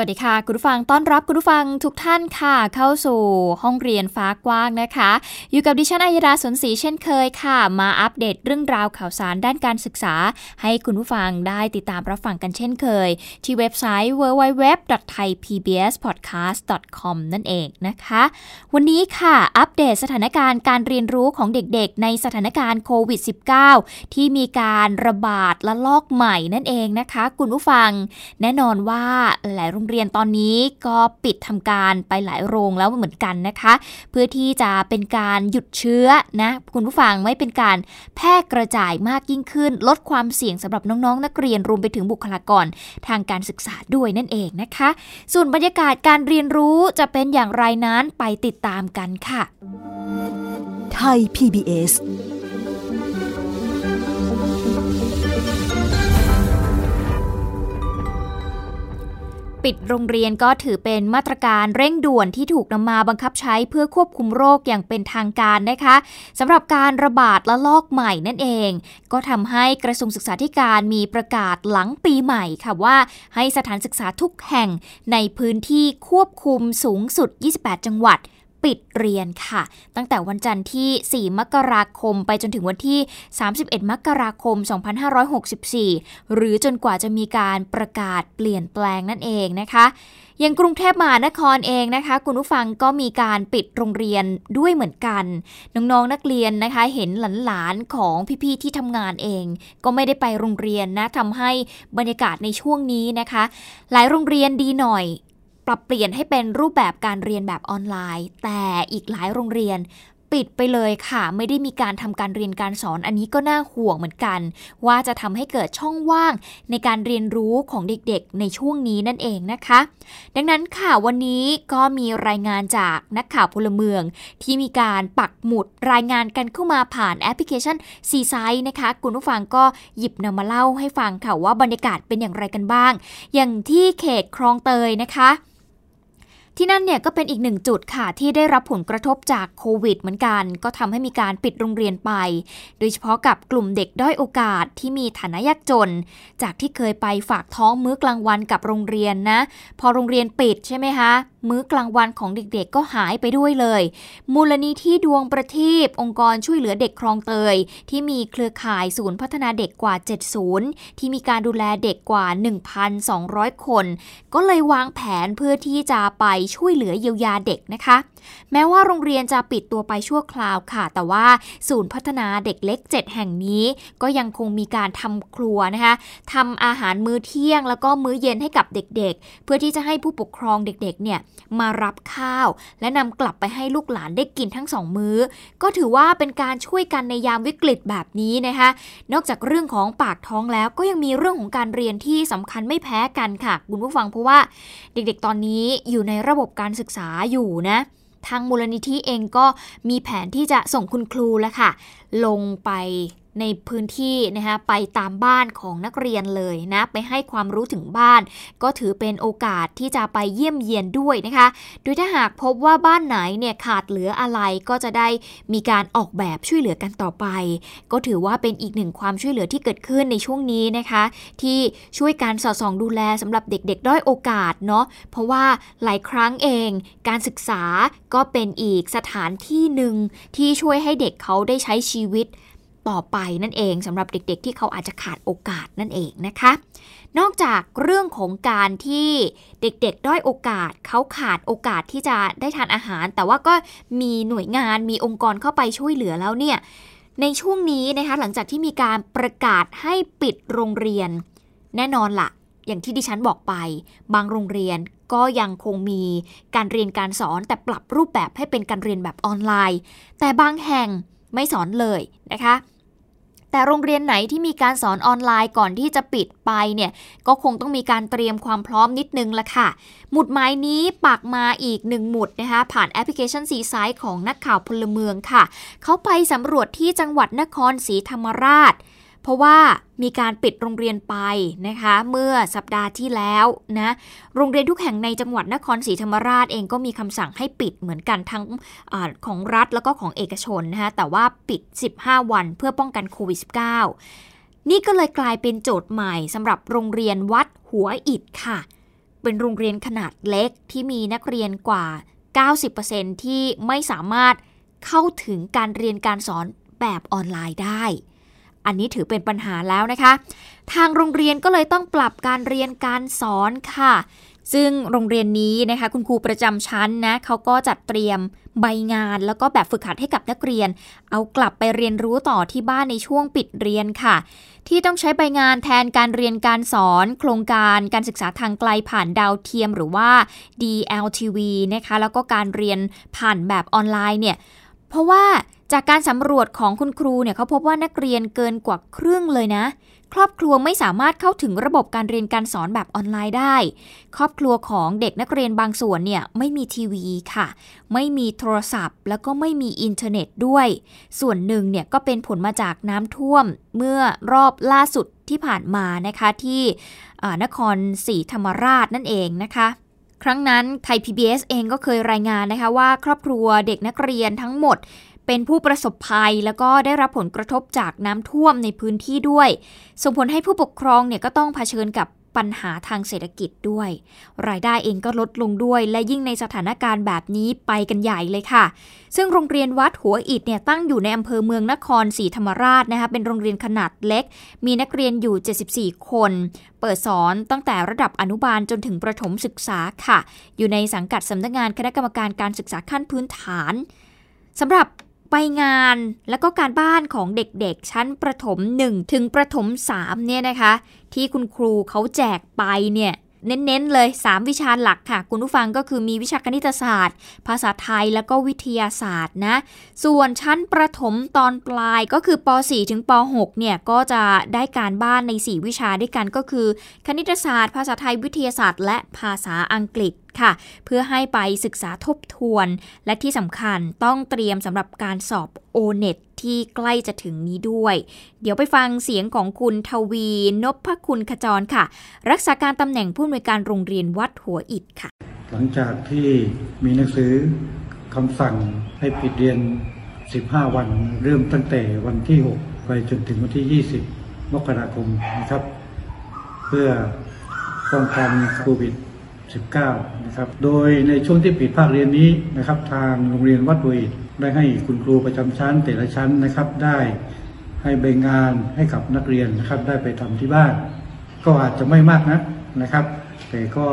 สวัสดีค่ะคุณผู้ฟังต้อนรับคุณผู้ฟังทุกท่านค่ะเข้าสู่ห้องเรียนฟ้ากว้างนะคะอยู่กับดิฉันอัยดาสนศรีเช่นเคยค่ะมาอัปเดตเรื่องราวข่าวสารด้านการศึกษาให้คุณผู้ฟังได้ติดตามรับฟังกันเช่นเคยที่เว็บไซต์ www.thaipbspodcast.com นั่นเองนะคะวันนี้ค่ะอัปเดตสถานการณ์การเรียนรู้ของเด็กๆในสถานการณ์โควิด -19 ที่มีการระบาดระลอกใหม่นั่นเองนะคะคุณผู้ฟังแน่นอนว่าหลายโรงเรียนตอนนี้ก็ปิดทำการไปหลายโรงแล้วเหมือนกันนะคะเพื่อที่จะเป็นการหยุดเชื้อนะคุณผู้ฟังไม่เป็นการแพร่กระจายมากยิ่งขึ้นลดความเสี่ยงสำหรับน้องๆนักเรียนรวมไปถึงบุคลากรทางการศึกษาด้วยนั่นเองนะคะส่วนบรรยากาศการเรียนรู้จะเป็นอย่างไรนั้นไปติดตามกันค่ะไทย PBSปิดโรงเรียนก็ถือเป็นมาตรการเร่งด่วนที่ถูกนำมาบังคับใช้เพื่อควบคุมโรคอย่างเป็นทางการนะคะสำหรับการระบาดระลอกใหม่นั่นเองก็ทำให้กระทรวงศึกษาธิการมีประกาศหลังปีใหม่ค่ะว่าให้สถานศึกษาทุกแห่งในพื้นที่ควบคุมสูงสุด 28 จังหวัดปิดเรียนค่ะตั้งแต่วันจันทร์ที่4มกราคมไปจนถึงวันที่31มกราคม2564หรือจนกว่าจะมีการประกาศเปลี่ยนแปลงนั่นเองนะคะอย่างกรุงเทพมหานครเองนะคะคุณผู้ฟังก็มีการปิดโรงเรียนด้วยเหมือนกันน้องๆนักเรียนนะคะเห็นหลานๆของพี่ๆที่ทำงานเองก็ไม่ได้ไปโรงเรียนนะทำให้บรรยากาศในช่วงนี้นะคะหลายโรงเรียนดีหน่อยปรับเปลี่ยนให้เป็นรูปแบบการเรียนแบบออนไลน์แต่อีกหลายโรงเรียนปิดไปเลยค่ะไม่ได้มีการทำการเรียนการสอนอันนี้ก็น่าห่วงเหมือนกันว่าจะทำให้เกิดช่องว่างในการเรียนรู้ของเด็กๆในช่วงนี้นั่นเองนะคะดังนั้นค่ะวันนี้ก็มีรายงานจากนักข่าวพลเมืองที่มีการปักหมุดรายงานกันเข้ามาผ่านแอปพลิเคชันซีไซด์นะคะคุณผู้ฟังก็หยิบนำมาเล่าให้ฟังค่ะว่าบรรยากาศเป็นอย่างไรกันบ้างอย่างที่เขตคลองเตยนะคะที่นั่นเนี่ยก็เป็นอีกหนึ่งจุดค่ะที่ได้รับผลกระทบจากโควิดเหมือนกันก็ทำให้มีการปิดโรงเรียนไปโดยเฉพาะกับกลุ่มเด็กด้อยโอกาสที่มีฐานะยากจนจากที่เคยไปฝากท้องมื้อกลางวันกับโรงเรียนนะพอโรงเรียนปิดใช่ไหมคะมื้อกลางวันของเด็กๆก็หายไปด้วยเลยมูลนิธิดวงประทีปองค์กรช่วยเหลือเด็กคลองเตยที่มีเครือข่ายศูนย์พัฒนาเด็กกว่า7ศูนย์ที่มีการดูแลเด็กกว่า 1,200 คนก็เลยวางแผนเพื่อที่จะไปช่วยเหลือเยียวยาเด็กนะคะแม้ว่าโรงเรียนจะปิดตัวไปชั่วคราวค่ะแต่ว่าศูนย์พัฒนาเด็กเล็ก7แห่งนี้ก็ยังคงมีการทำครัวนะคะทำอาหารมื้อเที่ยงแล้วก็มื้อเย็นให้กับเด็กๆเพื่อที่จะให้ผู้ปกครองเด็กๆเนี่ยมารับข้าวและนำกลับไปให้ลูกหลานได้กินทั้ง2มื้อก็ถือว่าเป็นการช่วยกันในยามวิกฤตแบบนี้นะคะนอกจากเรื่องของปากท้องแล้วก็ยังมีเรื่องของการเรียนที่สำคัญไม่แพ้กันค่ะคุณผู้ฟังเพราะว่าเด็กๆตอนนี้อยู่ในระบบการศึกษาอยู่นะทางมูลนิธิเองก็มีแผนที่จะส่งคุณครูแล้วค่ะลงไปในพื้นที่นะคะไปตามบ้านของนักเรียนเลยนะไปให้ความรู้ถึงบ้านก็ถือเป็นโอกาสที่จะไปเยี่ยมเยียนด้วยนะคะโดยถ้าหากพบว่าบ้านไหนเนี่ยขาดเหลืออะไรก็จะได้มีการออกแบบช่วยเหลือกันต่อไปก็ถือว่าเป็นอีกหนึ่งความช่วยเหลือที่เกิดขึ้นในช่วงนี้นะคะที่ช่วยการสอดส่องดูแลสำหรับเด็กๆด้อยโอกาสเนาะเพราะว่าหลายครั้งเองการศึกษาก็เป็นอีกสถานที่หนึ่งที่ช่วยให้เด็กเขาได้ใช้ชีวิตต่อไปนั่นเองสำหรับเด็กๆที่เขาอาจจะขาดโอกาสนั่นเองนะคะนอกจากเรื่องของการที่เด็กๆด้อยโอกาสเขาขาดโอกาสที่จะได้ทานอาหารแต่ว่าก็มีหน่วยงานมีองค์กรเข้าไปช่วยเหลือแล้วเนี่ยในช่วงนี้นะคะหลังจากที่มีการประกาศให้ปิดโรงเรียนแน่นอนล่ะอย่างที่ดิฉันบอกไปบางโรงเรียนก็ยังคงมีการเรียนการสอนแต่ปรับรูปแบบให้เป็นการเรียนแบบออนไลน์แต่บางแห่งไม่สอนเลยนะคะแต่โรงเรียนไหนที่มีการสอนออนไลน์ก่อนที่จะปิดไปเนี่ยก็คงต้องมีการเตรียมความพร้อมนิดนึงละค่ะหมุดหมายนี้ปักมาอีกหนึ่งหมุดนะคะผ่านแอปพลิเคชันซีไซด์ของนักข่าวพลเมืองค่ะเขาไปสำรวจที่จังหวัดนครศรีธรรมราชพ เพราะว่ามีการปิดโรงเรียนไปนะคะเมื่อสัปดาห์ที่แล้วนะโรงเรียนทุกแห่งในจังหวัดนครศรีธรรมราชเองก็มีคำสั่งให้ปิดเหมือนกันทั้งของรัฐแล้วก็ของเอกชนนะคะแต่ว่าปิด15วันเพื่อป้องกันโควิด -19 นี่ก็เลยกลายเป็นโจทย์ใหม่สำหรับโรงเรียนวัดหัวอิฐค่ะเป็นโรงเรียนขนาดเล็กที่มีนักเรียนกว่า 90% ที่ไม่สามารถเข้าถึงการเรียนการสอนแบบออนไลน์ได้อันนี้ถือเป็นปัญหาแล้วนะคะทางโรงเรียนก็เลยต้องปรับการเรียนการสอนค่ะซึ่งโรงเรียนนี้นะคะคุณครูประจำชั้นนะเขาก็จัดเตรียมใบงานแล้วก็แบบฝึกหัดให้กับนักเรียนเอากลับไปเรียนรู้ต่อที่บ้านในช่วงปิดเรียนค่ะที่ต้องใช้ใบงานแทนการเรียนการสอนโครงการการศึกษาทางไกลผ่านดาวเทียมหรือว่า DLTV นะคะแล้วก็การเรียนผ่านแบบออนไลน์เนี่ยเพราะว่าจากการสำรวจของคุณครูเนี่ยเขาพบว่านักเรียนเกินกว่าครึ่งเลยนะครอบครัวไม่สามารถเข้าถึงระบบการเรียนการสอนแบบออนไลน์ได้ครอบครัวของเด็กนักเรียนบางส่วนเนี่ยไม่มีทีวีค่ะไม่มีโทรศัพท์แล้วก็ไม่มีอินเทอร์เน็ตด้วยส่วนหนึ่งเนี่ยก็เป็นผลมาจากน้ำท่วมเมื่อรอบล่าสุดที่ผ่านมานะคะที่นครศรีธรรมราชนั่นเองนะคะครั้งนั้นไทย PBS เองก็เคยรายงานนะคะว่าครอบครัวเด็กนักเรียนทั้งหมดเป็นผู้ประสบภัยแล้วก็ได้รับผลกระทบจากน้ำท่วมในพื้นที่ด้วยส่งผลให้ผู้ปกครองเนี่ยก็ต้องเผชิญกับปัญหาทางเศรษฐกิจด้วยรายได้เองก็ลดลงด้วยและยิ่งในสถานการณ์แบบนี้ไปกันใหญ่เลยค่ะซึ่งโรงเรียนวัดหัวอิฐเนี่ยตั้งอยู่ในอำเภอเมืองนครศรีธรรมราชนะคะเป็นโรงเรียนขนาดเล็กมีนักเรียนอยู่74คนเปิดสอนตั้งแต่ระดับอนุบาลจนถึงประถมศึกษาค่ะอยู่ในสังกัดสำนักงานคณะกรรมการการศึกษาขั้นพื้นฐานสำหรับใบงานและก็การบ้านของเด็กๆชั้นประถม1ถึงประถม3เนี่ยนะคะที่คุณครูเขาแจกไปเนี่ยเน้นๆเลย3วิชาหลักค่ะคุณผู้ฟังก็คือมีวิชาคณิตศาสตร์ภาษาไทยแล้วก็วิทยาศาสตร์นะส่วนชั้นประถมตอนปลายก็คือป.4 ถึงป.6 เนี่ยก็จะได้การบ้านใน4วิชาด้วยกันก็คือคณิตศาสตร์ภาษาไทยวิทยาศาสตร์และภาษาอังกฤษค่ะเพื่อให้ไปศึกษาทบทวนและที่สำคัญต้องเตรียมสำหรับการสอบ O-NET ที่ใกล้จะถึงนี้ด้วยเดี๋ยวไปฟังเสียงของคุณทวีนพคุณขจรค่ะรักษาการตำแหน่งผู้อำนวยการโรงเรียนวัดหัวอิฐค่ะหลังจากที่มีหนังสือคำสั่งให้ปิดเรียน15วันเริ่มตั้งแต่วันที่6ไปจนถึงวันที่20มกราคมนะครับเพื่อป้องกันโควิด-19 นะครับโดยในช่วงที่ปิดภาคเรียนนี้นะครับทางโรงเรียนวัดดุยได้ให้คุณครูประจำชั้นแต่ละชั้นนะครับได้ให้ใบงานให้กับนักเรียนนะครับได้ไปทำที่บ้านก็อาจจะไม่มากนะครับแต่ก็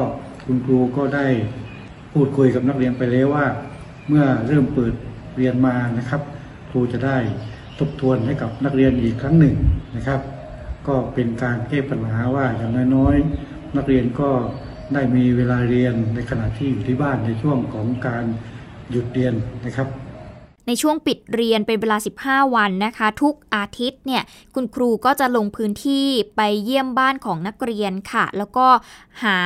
คุณครูก็ได้พูดคุยกับนักเรียนไปแล้วว่าเมื่อเริ่มเปิดเรียนมานะครับครูจะได้ทบทวนให้กับนักเรียนอีกครั้งหนึ่งนะครับก็เป็นการแก้ปัญหาว่าอย่างน้อยๆนักเรียนก็ได้มีเวลาเรียนในขณะที่อยู่ที่บ้านในช่วงของการหยุดเรียนนะครับในช่วงปิดเรียนเป็นเวลา15วันนะคะทุกอาทิตย์เนี่ยคุณครูก็จะลงพื้นที่ไปเยี่ยมบ้านของนักเรียนค่ะแล้วก็หา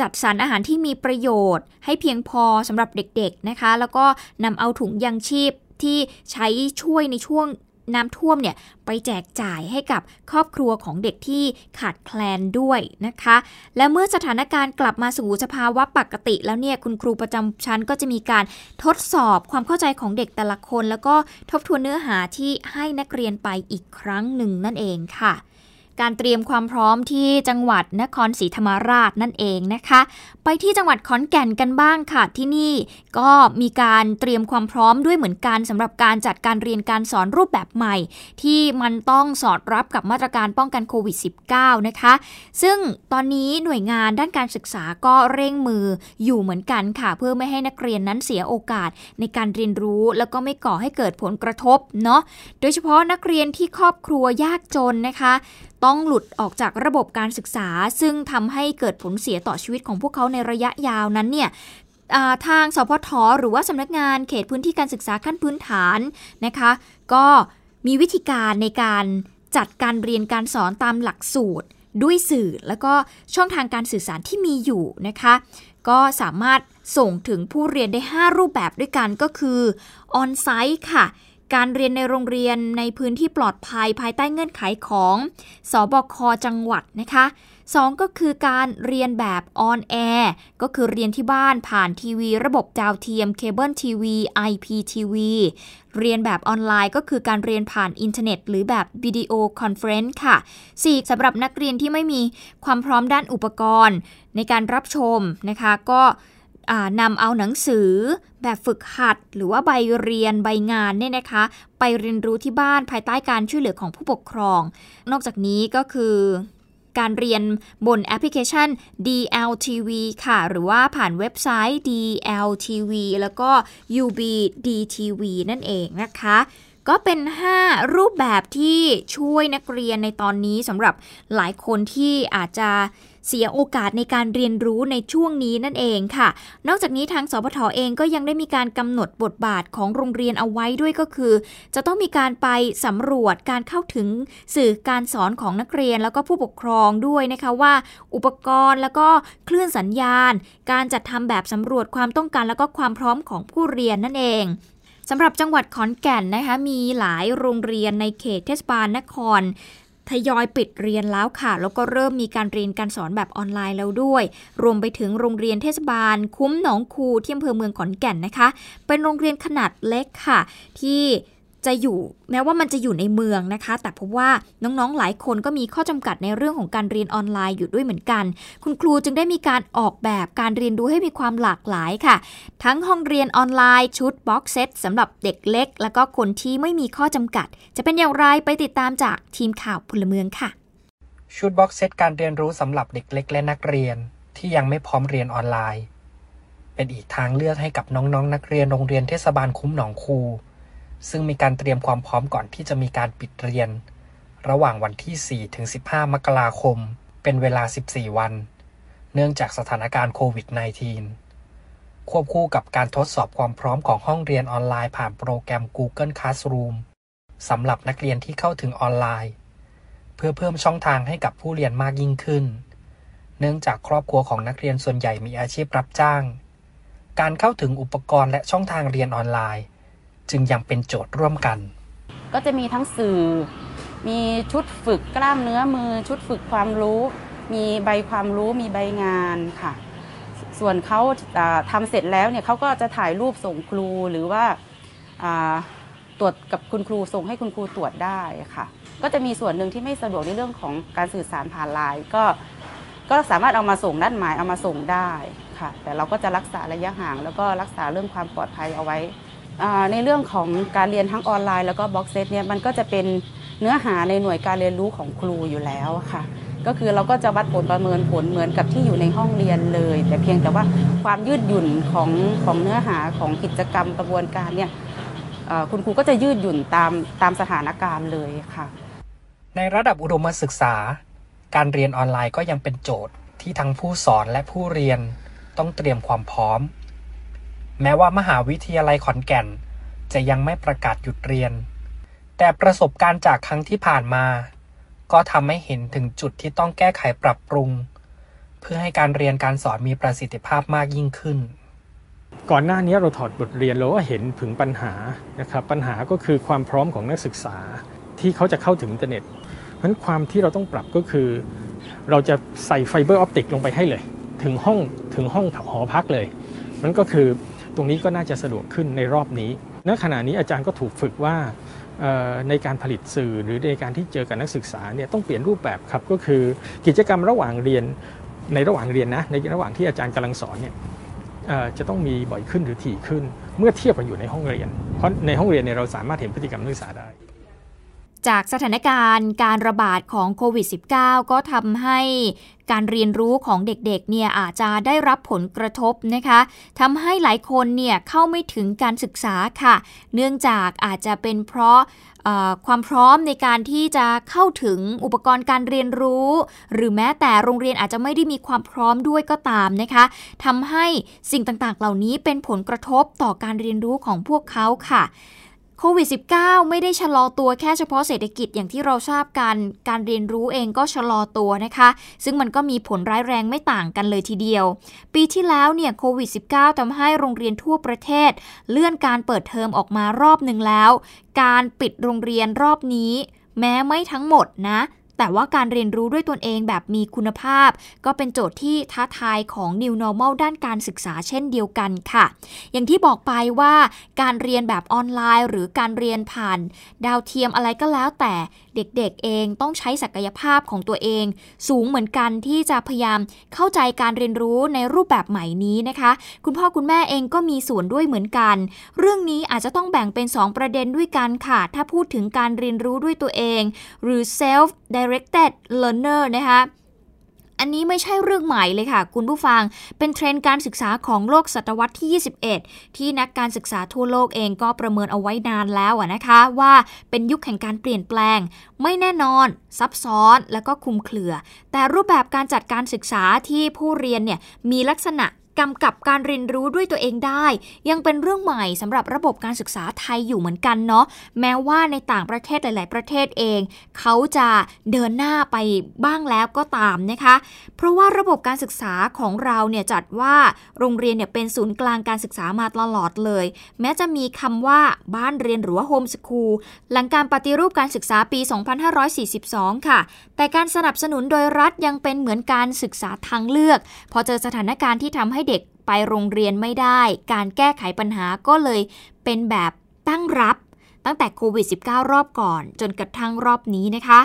จัดสรรอาหารที่มีประโยชน์ให้เพียงพอสำหรับเด็กๆนะคะแล้วก็นำเอาถุงยังชีพที่ใช้ช่วยในช่วงน้ำท่วมเนี่ยไปแจกจ่ายให้กับครอบครัวของเด็กที่ขาดแคลนด้วยนะคะและเมื่อสถานการณ์กลับมาสู่สภาวะปกติแล้วเนี่ยคุณครูประจำชั้นก็จะมีการทดสอบความเข้าใจของเด็กแต่ละคนแล้วก็ทบทวนเนื้อหาที่ให้นักเรียนไปอีกครั้งหนึ่งนั่นเองค่ะการเตรียมความพร้อมที่จังหวัดนครศรีธรรมราชนั่นเองนะคะไปที่จังหวัดขอนแก่นกันบ้างค่ะที่นี่ก็มีการเตรียมความพร้อมด้วยเหมือนกันสำหรับการจัดการเรียนการสอนรูปแบบใหม่ที่มันต้องสอดรับกับมาตรการป้องกันโควิด -19 นะคะซึ่งตอนนี้หน่วยงานด้านการศึกษาก็เร่งมืออยู่เหมือนกันค่ะเพื่อไม่ให้นักเรียนนั้นเสียโอกาสในการเรียนรู้แล้วก็ไม่ก่อให้เกิดผลกระทบเนาะโดยเฉพาะนักเรียนที่ครอบครัวยากจนนะคะต้องหลุดออกจากระบบการศึกษาซึ่งทำให้เกิดผลเสียต่อชีวิตของพวกเขาในระยะยาวนั้นเนี่ยทางสพท.หรือว่าสำนักงานเขตพื้นที่การศึกษาขั้นพื้นฐานนะคะก็มีวิธีการในการจัดการเรียนการสอนตามหลักสูตรด้วยสื่อแล้วก็ช่องทางการสื่อสารที่มีอยู่นะคะก็สามารถส่งถึงผู้เรียนได้5รูปแบบด้วยกันก็คือออนไซต์ค่ะ การเรียนในโรงเรียนในพื้นที่ปลอดภัยภายใต้เงื่อนไขของสบค.จังหวัดนะคะ2ก็คือการเรียนแบบออนแอร์ก็คือเรียนที่บ้านผ่านทีวีระบบดาวเทียมเคเบิลทีวี IPTV เรียนแบบออนไลน์ก็คือการเรียนผ่านอินเทอร์เน็ตหรือแบบวิดีโอคอนเฟอเรนซ์ค่ะ4สำหรับนักเรียนที่ไม่มีความพร้อมด้านอุปกรณ์ในการรับชมนะคะก็นำเอาหนังสือแบบฝึกหัดหรือว่าใบเรียนใบงานเนี่ยนะคะไปเรียนรู้ที่บ้านภายใต้การช่วยเหลือของผู้ปกครองนอกจากนี้ก็คือการเรียนบนแอปพลิเคชัน DLTV ค่ะหรือว่าผ่านเว็บไซต์ DLTV แล้วก็ UBDTV นั่นเองนะคะก็เป็น5รูปแบบที่ช่วยนักเรียนในตอนนี้สำหรับหลายคนที่อาจจะเสียโอกาสในการเรียนรู้ในช่วงนี้นั่นเองค่ะนอกจากนี้ทางสพท.เองก็ยังได้มีการกำหนดบทบาทของโรงเรียนเอาไว้ด้วยก็คือจะต้องมีการไปสำรวจการเข้าถึงสื่อการสอนของนักเรียนแล้วก็ผู้ปกครองด้วยนะคะว่าอุปกรณ์แล้วก็คลื่นสัญญาณการจัดทำแบบสำรวจความต้องการแล้วก็ความพร้อมของผู้เรียนนั่นเองสำหรับจังหวัดขอนแก่นนะคะมีหลายโรงเรียนในเขตเทศบาลนครทยอยปิดเรียนแล้วค่ะแล้วก็เริ่มมีการเรียนการสอนแบบออนไลน์แล้วด้วยรวมไปถึงโรงเรียนเทศบาลคุ้มหนองคูที่อำเภอเมืองขอนแก่นนะคะเป็นโรงเรียนขนาดเล็กค่ะที่จะอยู่แม้ว่ามันจะอยู่ในเมืองนะคะแต่เพราะว่าน้องๆหลายคนก็มีข้อจำกัดในเรื่องของการเรียนออนไลน์อยู่ด้วยเหมือนกันคุณครูจึงได้มีการออกแบบการเรียนรู้ให้มีความหลากหลายค่ะทั้งห้องเรียนออนไลน์ชุดบ็อกเซตสำหรับเด็กเล็กแล้วก็คนที่ไม่มีข้อจำกัดจะเป็นอย่างไรไปติดตามจากทีมข่าวพลเมืองค่ะชุดบ็อกเซตการเรียนรู้สำหรับเด็กเล็กและนักเรียนที่ยังไม่พร้อมเรียนออนไลน์เป็นอีกทางเลือกให้กับน้องๆนักเรียนโรงเรียนเทศบาลคุ้มหนองคูซึ่งมีการเตรียมความพร้อมก่อนที่จะมีการปิดเรียนระหว่างวันที่4ถึง15มกราคมเป็นเวลา14วันเนื่องจากสถานการณ์โควิด -19 ควบคู่กับการทดสอบความพร้อมของห้องเรียนออนไลน์ผ่านโปรแกรม Google Classroom สำหรับนักเรียนที่เข้าถึงออนไลน์เพื่อเพิ่มช่องทางให้กับผู้เรียนมากยิ่งขึ้นเนื่องจากครอบครัวของนักเรียนส่วนใหญ่มีอาชีพรับจ้างการเข้าถึงอุปกรณ์และช่องทางเรียนออนไลน์จึงยังเป็นโจทย์ร่วมกันก็จะมีทั้งสื่อมีชุดฝึกกล้ามเนื้อมือชุดฝึกความรู้มีใบความรู้มีใบงานค่ะส่วนเขาทำเสร็จแล้วเนี่ยเขาก็จะถ่ายรูปส่งครูหรือว่าตรวจกับคุณครูส่งให้คุณครูตรวจได้ค่ะก็จะมีส่วนหนึ่งที่ไม่สะดวกในเรื่องของการสื่อสารผ่านไลน์ก็สามารถเอามาส่งนัดหมายเอามาส่งได้ค่ะแต่เราก็จะรักษาระยะห่างแล้วก็รักษาเรื่องความปลอดภัยเอาไว้ในเรื่องของการเรียนทั้งออนไลน์แล้วก็บ็อกเซตเนี่ยมันก็จะเป็นเนื้อหาในหน่วยการเรียนรู้ของครูอยู่แล้วค่ะก็คือเราก็จะวัดผลประเมินผลเหมือนกับที่อยู่ในห้องเรียนเลยแต่เพียงแต่ว่าความยืดหยุ่นของเนื้อหาของกิจกรรมกระบวนการเนี่ยคุณครูก็จะยืดหยุ่นตามสถานการณ์เลยค่ะในระดับอุดมศึกษาการเรียนออนไลน์ก็ยังเป็นโจทย์ที่ทั้งผู้สอนและผู้เรียนต้องเตรียมความพร้อมแม้ว่ามหาวิทยาลัยขอนแก่นจะยังไม่ประกาศหยุดเรียนแต่ประสบการณ์จากครั้งที่ผ่านมาก็ทำให้เห็นถึงจุดที่ต้องแก้ไขปรับปรุงเพื่อให้การเรียนการสอนมีประสิทธิภาพมากยิ่งขึ้นก่อนหน้านี้เราถอดบทเรียนเราก็เห็นถึงปัญหานะครับปัญหาก็คือความพร้อมของนักศึกษาที่เขาจะเข้าถึงอินเทอร์เน็ตเพราะฉะนั้นความที่เราต้องปรับก็คือเราจะใส่ไฟเบอร์ออปติกลงไปให้เลยถึงห้องหอพักเลยนั่นก็คือตรงนี้ก็น่าจะสะดวกขึ้นในรอบนี้ณขณะนี้อาจารย์ก็ถูกฝึกว่าในการผลิตสื่อหรือในการที่เจอกับนักศึกษาเนี่ยต้องเปลี่ยนรูปแบบครับก็คือกิจกรรมระหว่างเรียนในระหว่างเรียนนะในระหว่างที่อาจารย์กำลังสอนเนี่ยจะต้องมีบ่อยขึ้นหรือถี่ขึ้นเมื่อเทียบกันอยู่ในห้องเรียนเพราะในห้องเรียนเนี่ยเราสามารถเห็นพฤติกรรมนักศึกษาได้จากสถานการณ์การระบาดของโควิด -19 ก็ทำให้การเรียนรู้ของเด็กๆเนี่ยอาจจะได้รับผลกระทบนะคะทำให้หลายคนเนี่ยเข้าไม่ถึงการศึกษาค่ะเนื่องจากอาจจะเป็นเพราะความพร้อมในการที่จะเข้าถึงอุปกรณ์การเรียนรู้หรือแม้แต่โรงเรียนอาจจะไม่ได้มีความพร้อมด้วยก็ตามนะคะทำให้สิ่งต่างๆเหล่านี้เป็นผลกระทบต่อการเรียนรู้ของพวกเขาค่ะ โควิด -19 ไม่ได้ชะลอตัวแค่เฉพาะเศรษฐกิจอย่างที่เราทราบกันการเรียนรู้เองก็ชะลอตัวนะคะซึ่งมันก็มีผลร้ายแรงไม่ต่างกันเลยทีเดียวปีที่แล้วเนี่ยโควิด -19 ทำให้โรงเรียนทั่วประเทศเลื่อนการเปิดเทอมออกมารอบหนึ่งแล้วการปิดโรงเรียนรอบนี้แม้ไม่ทั้งหมดนะแต่ว่าการเรียนรู้ด้วยตนเองแบบมีคุณภาพก็เป็นโจทย์ที่ท้าทายของ New Normal ด้านการศึกษาเช่นเดียวกันค่ะอย่างที่บอกไปว่าการเรียนแบบออนไลน์หรือการเรียนผ่านดาวเทียมอะไรก็แล้วแต่เด็กๆเองต้องใช้ศักยภาพของตัวเองสูงเหมือนกันที่จะพยายามเข้าใจการเรียนรู้ในรูปแบบใหม่นี้นะคะคุณพ่อคุณแม่เองก็มีส่วนด้วยเหมือนกันเรื่องนี้อาจจะต้องแบ่งเป็น2ประเด็นด้วยกันค่ะถ้าพูดถึงการเรียนรู้ด้วยตัวเองหรือ self-directed learner นะคะอันนี้ไม่ใช่เรื่องใหม่เลยค่ะคุณผู้ฟังเป็นเทรนด์การศึกษาของโลกศตวรรษที่21ที่นักการศึกษาทั่วโลกเองก็ประเมินเอาไว้นานแล้วนะคะว่าเป็นยุคแห่งการเปลี่ยนแปลงไม่แน่นอนซับซ้อนแล้วก็คลุมเครือแต่รูปแบบการจัดการศึกษาที่ผู้เรียนเนี่ยมีลักษณะกำกับการเรียนรู้ด้วยตัวเองได้ยังเป็นเรื่องใหม่สำหรับระบบการศึกษาไทยอยู่เหมือนกันเนาะแม้ว่าในต่างประเทศหลายๆประเทศเองเขาจะเดินหน้าไปบ้างแล้วก็ตามนะคะเพราะว่าระบบการศึกษาของเราเนี่ยจัดว่าโรงเรียนเนี่ยเป็นศูนย์กลางการศึกษามาตลอดเลยแม้จะมีคำว่าบ้านเรียนหรือว่าโฮมสคูลหลังการปฏิรูปการศึกษาปี2542ค่ะแต่การสนับสนุนโดยรัฐยังเป็นเหมือนการศึกษาทางเลือกพอเจอสถานการณ์ที่ทำให้เด็กไปโรงเรียนไม่ได้การแก้ไขปัญหาก็เลยเป็นแบบตั้งรับตั้งแต่โควิด -19 รอบก่อนจนกระทั่งรอบนี้นะคะ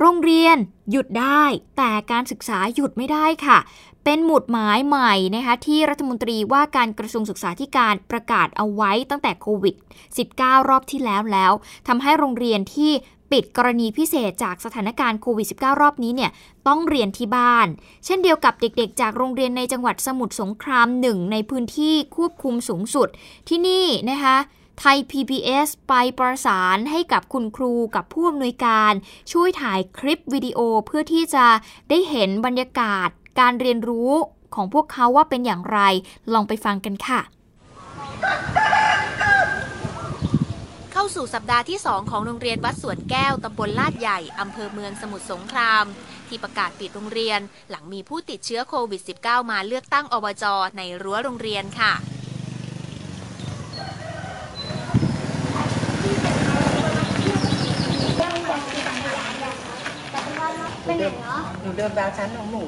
โรงเรียนหยุดได้แต่การศึกษาหยุดไม่ได้ค่ะเป็นหมุดหมายใหม่นะคะที่รัฐมนตรีว่าการกระทรวงศึกษาธิการประกาศเอาไว้ตั้งแต่โควิด -19 รอบที่แล้วทำให้โรงเรียนที่ปิดกรณีพิเศษจากสถานการณ์โควิด -19 รอบนี้เนี่ยต้องเรียนที่บ้านเช่นเดียวกับเด็กๆจากโรงเรียนในจังหวัดสมุทรสงคราม1ในพื้นที่ควบคุมสูงสุดที่นี่นะคะไทย PBS ไปประสานให้กับคุณครูกับผู้อำนวยการช่วยถ่ายคลิปวิดีโอเพื่อที่จะได้เห็นบรรยากาศการเรียนรู้ของพวกเขาว่าเป็นอย่างไรลองไปฟังกันค่ะเข้าสู่สัปดาห์ที่2ของโรงเรียนวัดสวนแก้วตำบลลาดใหญ่อำเภอเมืองสมุทรสงครามที่ประกาศปิดโรงเรียนหลังมีผู้ติดเชื้อโควิด -19 มาเลือกตั้งอบจ.ในรั้วโรงเรียนค่ะเดินแบบชั้นของหนู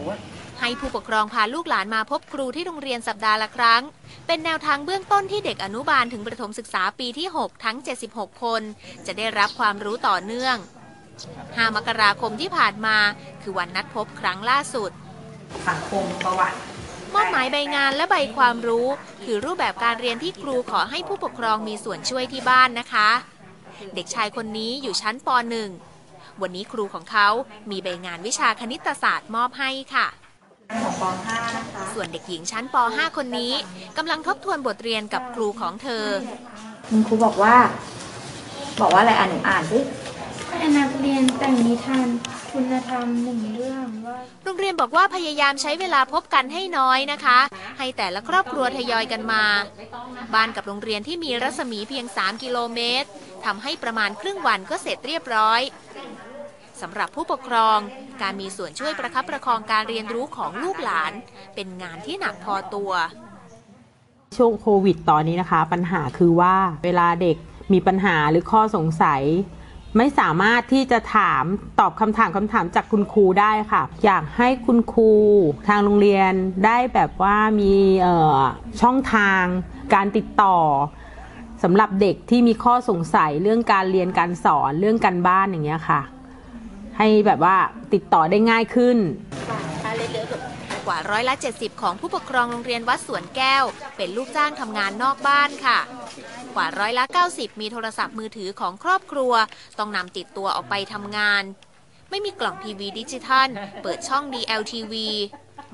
ให้ผู้ปกครองพาลูกหลานมาพบครูที่โรงเรียนสัปดาห์ละครั้งเป็นแนวทางเบื้องต้นที่เด็กอนุบาลถึงประถมศึกษาปีที่6ทั้ง76คนจะได้รับความรู้ต่อเนื่อง5 มกราคมที่ผ่านมาคือวันนัดพบครั้งล่าสุดสังคมประวัติมอบหมายใบงานและใบความรู้คือรูปแบบการเรียนที่ครูขอให้ผู้ปกครองมีส่วนช่วยที่บ้านนะคะเด็กชายคนนี้อยู่ชั้นป .1 วันนี้ครูของเขามีใบงานวิชาคณิตศาสตร์มอบให้ค่ะส่วนเด็กหญิงชั้นป .5 คนนี้กำลังทบทวนบทเรียนกับครูของเธอคุณครูบอกว่าอะไรอ่านสินักเรียนแต่งนิทานคุณธรรมหนึ่งเรื่องว่าโรงเรียนบอกว่าพยายามใช้เวลาพบกันให้น้อยนะคะให้แต่ละครอบครัวทยอยกันมาบ้านกับโรงเรียนที่มีรัศมีเพียง3กิโลเมตรทำให้ประมาณครึ่งวันก็เสร็จเรียบร้อยสำหรับผู้ปกครองการมีส่วนช่วยประคับประคองการเรียนรู้ของลูกหลานเป็นงานที่หนักพอตัวช่วงโควิดตอนนี้นะคะปัญหาคือว่าเวลาเด็กมีปัญหาหรือข้อสงสัยไม่สามารถที่จะถามตอบคำถามจากคุณครูได้ค่ะอยากให้คุณครูทางโรงเรียนได้แบบว่ามีช่องทางการติดต่อสำหรับเด็กที่มีข้อสงสัยเรื่องการเรียนการสอนเรื่องการบ้านอย่างเงี้ยค่ะให้แบบว่าติดต่อได้ง่ายขึ้นกว่า70%ของผู้ปกครองโรงเรียนวัดสวนแก้วเป็นลูกจ้างทำงานนอกบ้านค่ะกว่า90%มีโทรศัพท์มือถือของครอบครัวต้องนำติดตัวออกไปทำงานไม่มีกล่องทีวีดิจิทัลเปิดช่อง DLTV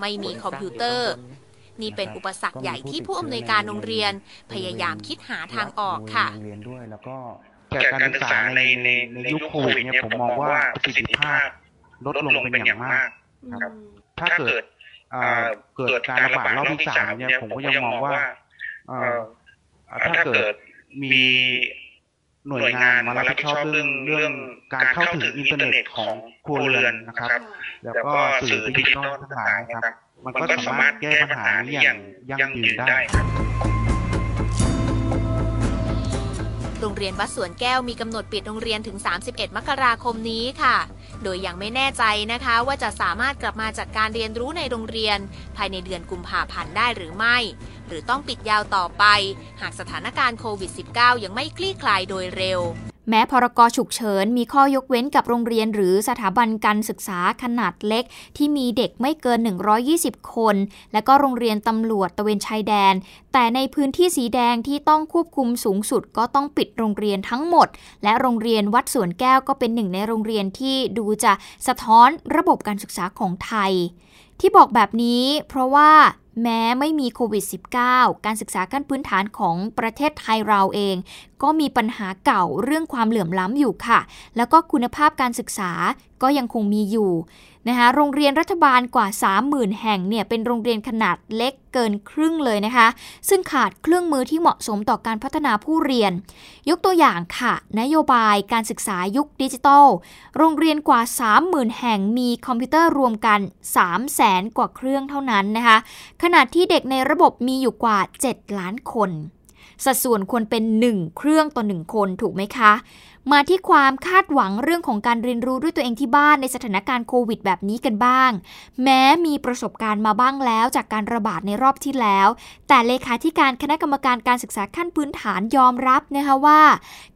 ไม่มีคอมพิวเตอร์นี่เป็นอุปสรรคใหญ่ที่ผู้อำนวยการโรงเรียนพยายามคิดหาทางออกค่ะแก่การศึกษาในยุคโควิดเนี่ยผมมองว่าประสิทธิภาพลดลงเป็นอย่างมากครับถ้าเกิดการระบาดรอบที่3เนี่ยผมก็ยังมองว่าถ้าเกิดมี หน่วยงานมารับผิดชอบเรื่องการเข้าถึงอินเทอร์เน็ตของครัวเรือนนะครับแล้วก็สื่อดิจิทัลทั้งหลายนะครับมันก็สามารถแก้ปัญหาอย่างยั่งยืนได้ครับโรงเรียนวัดสวนแก้วมีกำหนดปิดโรงเรียนถึง31 มกราคมนี้ค่ะโดยยังไม่แน่ใจนะคะว่าจะสามารถกลับมาจัดการเรียนรู้ในโรงเรียนภายในเดือนกุมภาพันธ์ได้หรือไม่หรือต้องปิดยาวต่อไปหากสถานการณ์โควิด -19 ยังไม่คลี่คลายโดยเร็วแม้พรกฉุกเฉินมีข้อยกเว้นกับโรงเรียนหรือสถาบันการศึกษาขนาดเล็กที่มีเด็กไม่เกิน120คนและก็โรงเรียนตำรวจตระเวนชายแดนแต่ในพื้นที่สีแดงที่ต้องควบคุมสูงสุดก็ต้องปิดโรงเรียนทั้งหมดและโรงเรียนวัดสวนแก้วก็เป็นหนึ่งในโรงเรียนที่ดูจะสะท้อนระบบการศึกษาของไทยที่บอกแบบนี้เพราะว่าแม้ไม่มีโควิด -19 การศึกษาขั้นพื้นฐานของประเทศไทยเราเองก็มีปัญหาเก่าเรื่องความเหลื่อมล้ำอยู่ค่ะแล้วก็คุณภาพการศึกษาก็ยังคงมีอยู่นะคะโรงเรียนรัฐบาลกว่า 30,000 แห่งเนี่ยเป็นโรงเรียนขนาดเล็กเกินครึ่งเลยนะคะซึ่งขาดเครื่องมือที่เหมาะสมต่อการพัฒนาผู้เรียนยกตัวอย่างค่ะนโยบายการศึกษายุคดิจิทัลโรงเรียนกว่า 30,000 แห่งมีคอมพิวเตอร์รวมกัน 300,000 กว่าเครื่องเท่านั้นนะคะขณะที่เด็กในระบบมีอยู่กว่า 7 ล้านคนสัดส่วนควรเป็น1เครื่องต่อ1คนถูกไหมคะมาที่ความคาดหวังเรื่องของการเรียนรู้ด้วยตัวเองที่บ้านในสถานการณ์โควิดแบบนี้กันบ้างแม้มีประสบการณ์มาบ้างแล้วจากการระบาดในรอบที่แล้วแต่เลขาธิการคณะกรรมการการศึกษาขั้นพื้นฐานยอมรับนะคะว่า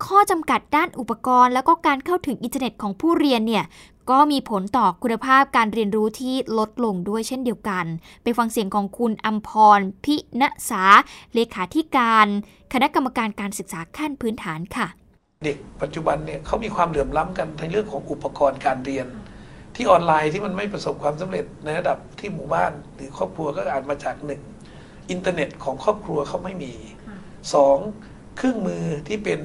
ข้อจำกัดด้านอุปกรณ์แล้วก็การเข้าถึงอินเทอร์เน็ตของผู้เรียนเนี่ยก็มีผลต่อคุณภาพการเรียนรู้ที่ลดลงด้วยเช่นเดียวกันไปฟังเสียงของคุณอัมพรพิณสาเลขาธิการคณะกรรมการการศึกษาขั้นพื้นฐานค่ะเด็กปัจจุบันเนี่ยเขามีความเหลื่อมล้ำกันในเรื่องของอุปกรณ์การเรียนที่ออนไลน์ที่มันไม่ประสบความสำเร็จในระดับที่หมู่บ้านหรือครอบครัวก็อาจมาจากหนึ่งอินเทอร์เน็ตของครอบครัวเขาไม่มีสองเครื่องมือที่เป็น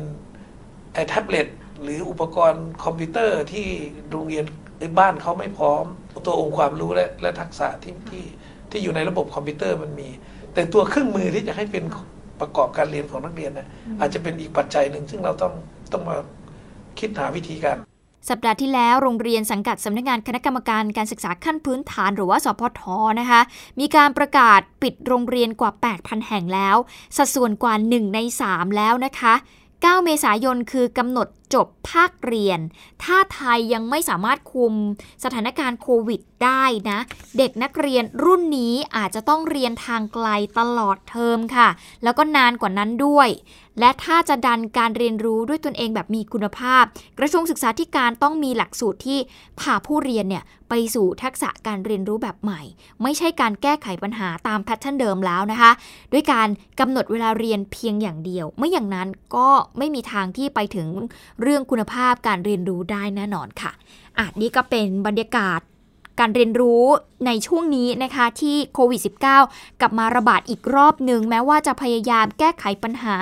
แท็บเล็ตหรืออุปกรณ์คอมพิวเตอร์ที่โรงเรียนบ้านเขาไม่พร้อมตัวองค์ความรู้และทักษะที่อยู่ในระบบคอมพิวเตอร์มันมีแต่ตัวเครื่องมือที่จะให้เป็นประกอบการเรียนของนักเรียนนะอาจจะเป็นอีกปัจจัยหนึ่งซึ่งเราต้องมาคิดหาวิธีกันสัปดาห์ที่แล้วโรงเรียนสังกัดสำนักงานคณะกรรมการการศึกษาขั้นพื้นฐานหรือว่าสพท.นะคะมีการประกาศปิดโรงเรียนกว่า 8,000 แห่งแล้วสัดส่วนกว่า1ใน3แล้วนะคะ9 เมษายนคือกำหนดจบภาคเรียนถ้าไทยยังไม่สามารถคุมสถานการณ์โควิดได้นะเด็กนักเรียนรุ่นนี้อาจจะต้องเรียนทางไกลตลอดเทอมค่ะแล้วก็นานกว่านั้นด้วยและถ้าจะดันการเรียนรู้ด้วยตนเองแบบมีคุณภาพกระทรวงศึกษาธิการต้องมีหลักสูตรที่พาผู้เรียนเนี่ยไปสู่ทักษะการเรียนรู้แบบใหม่ไม่ใช่การแก้ไขปัญหาตามแพทเทิร์นเดิมแล้วนะคะด้วยการกำหนดเวลาเรียนเพียงอย่างเดียวไม่อย่างนั้นก็ไม่มีทางที่ไปถึงเรื่องคุณภาพการเรียนรู้ได้แน่นอนค่ะนี่ก็เป็นบรรยากาศการเรียนรู้ในช่วงนี้นะคะที่โควิด -19 กลับมาระบาดอีกรอบหนึ่งแม้ว่าจะพยายามแก้ไขปัญหา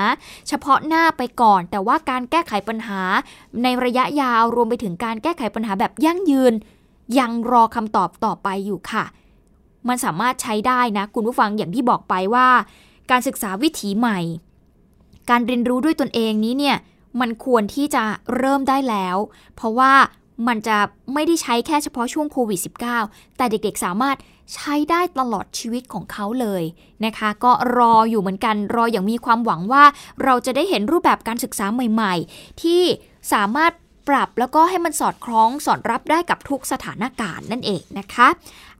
เฉพาะหน้าไปก่อนแต่ว่าการแก้ไขปัญหาในระยะยาวรวมไปถึงการแก้ไขปัญหาแบบยั่งยืนยังรอคำตอบต่อไปอยู่ค่ะมันสามารถใช้ได้นะคุณผู้ฟังอย่างที่บอกไปว่าการศึกษาวิถีใหม่การเรียนรู้ด้วยตนเองนี้เนี่ยมันควรที่จะเริ่มได้แล้วเพราะว่ามันจะไม่ได้ใช้แค่เฉพาะช่วงโควิด -19 แต่เด็กๆสามารถใช้ได้ตลอดชีวิตของเขาเลยนะคะก็รออยู่เหมือนกันรออย่างมีความหวังว่าเราจะได้เห็นรูปแบบการศึกษาใหม่ๆที่สามารถปรับแล้วก็ให้มันสอดคล้องสอดรับได้กับทุกสถานการณ์นั่นเองนะคะ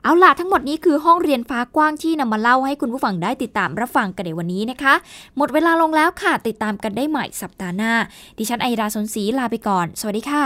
เอาล่ะทั้งหมดนี้คือห้องเรียนฟ้ากว้างที่นำมาเล่าให้คุณผู้ฟังได้ติดตามรับฟังกันในวันนี้นะคะหมดเวลาลงแล้วค่ะติดตามกันได้ใหม่สัปดาห์หน้าดิฉันไอราสนศรีลาไปก่อนสวัสดีค่ะ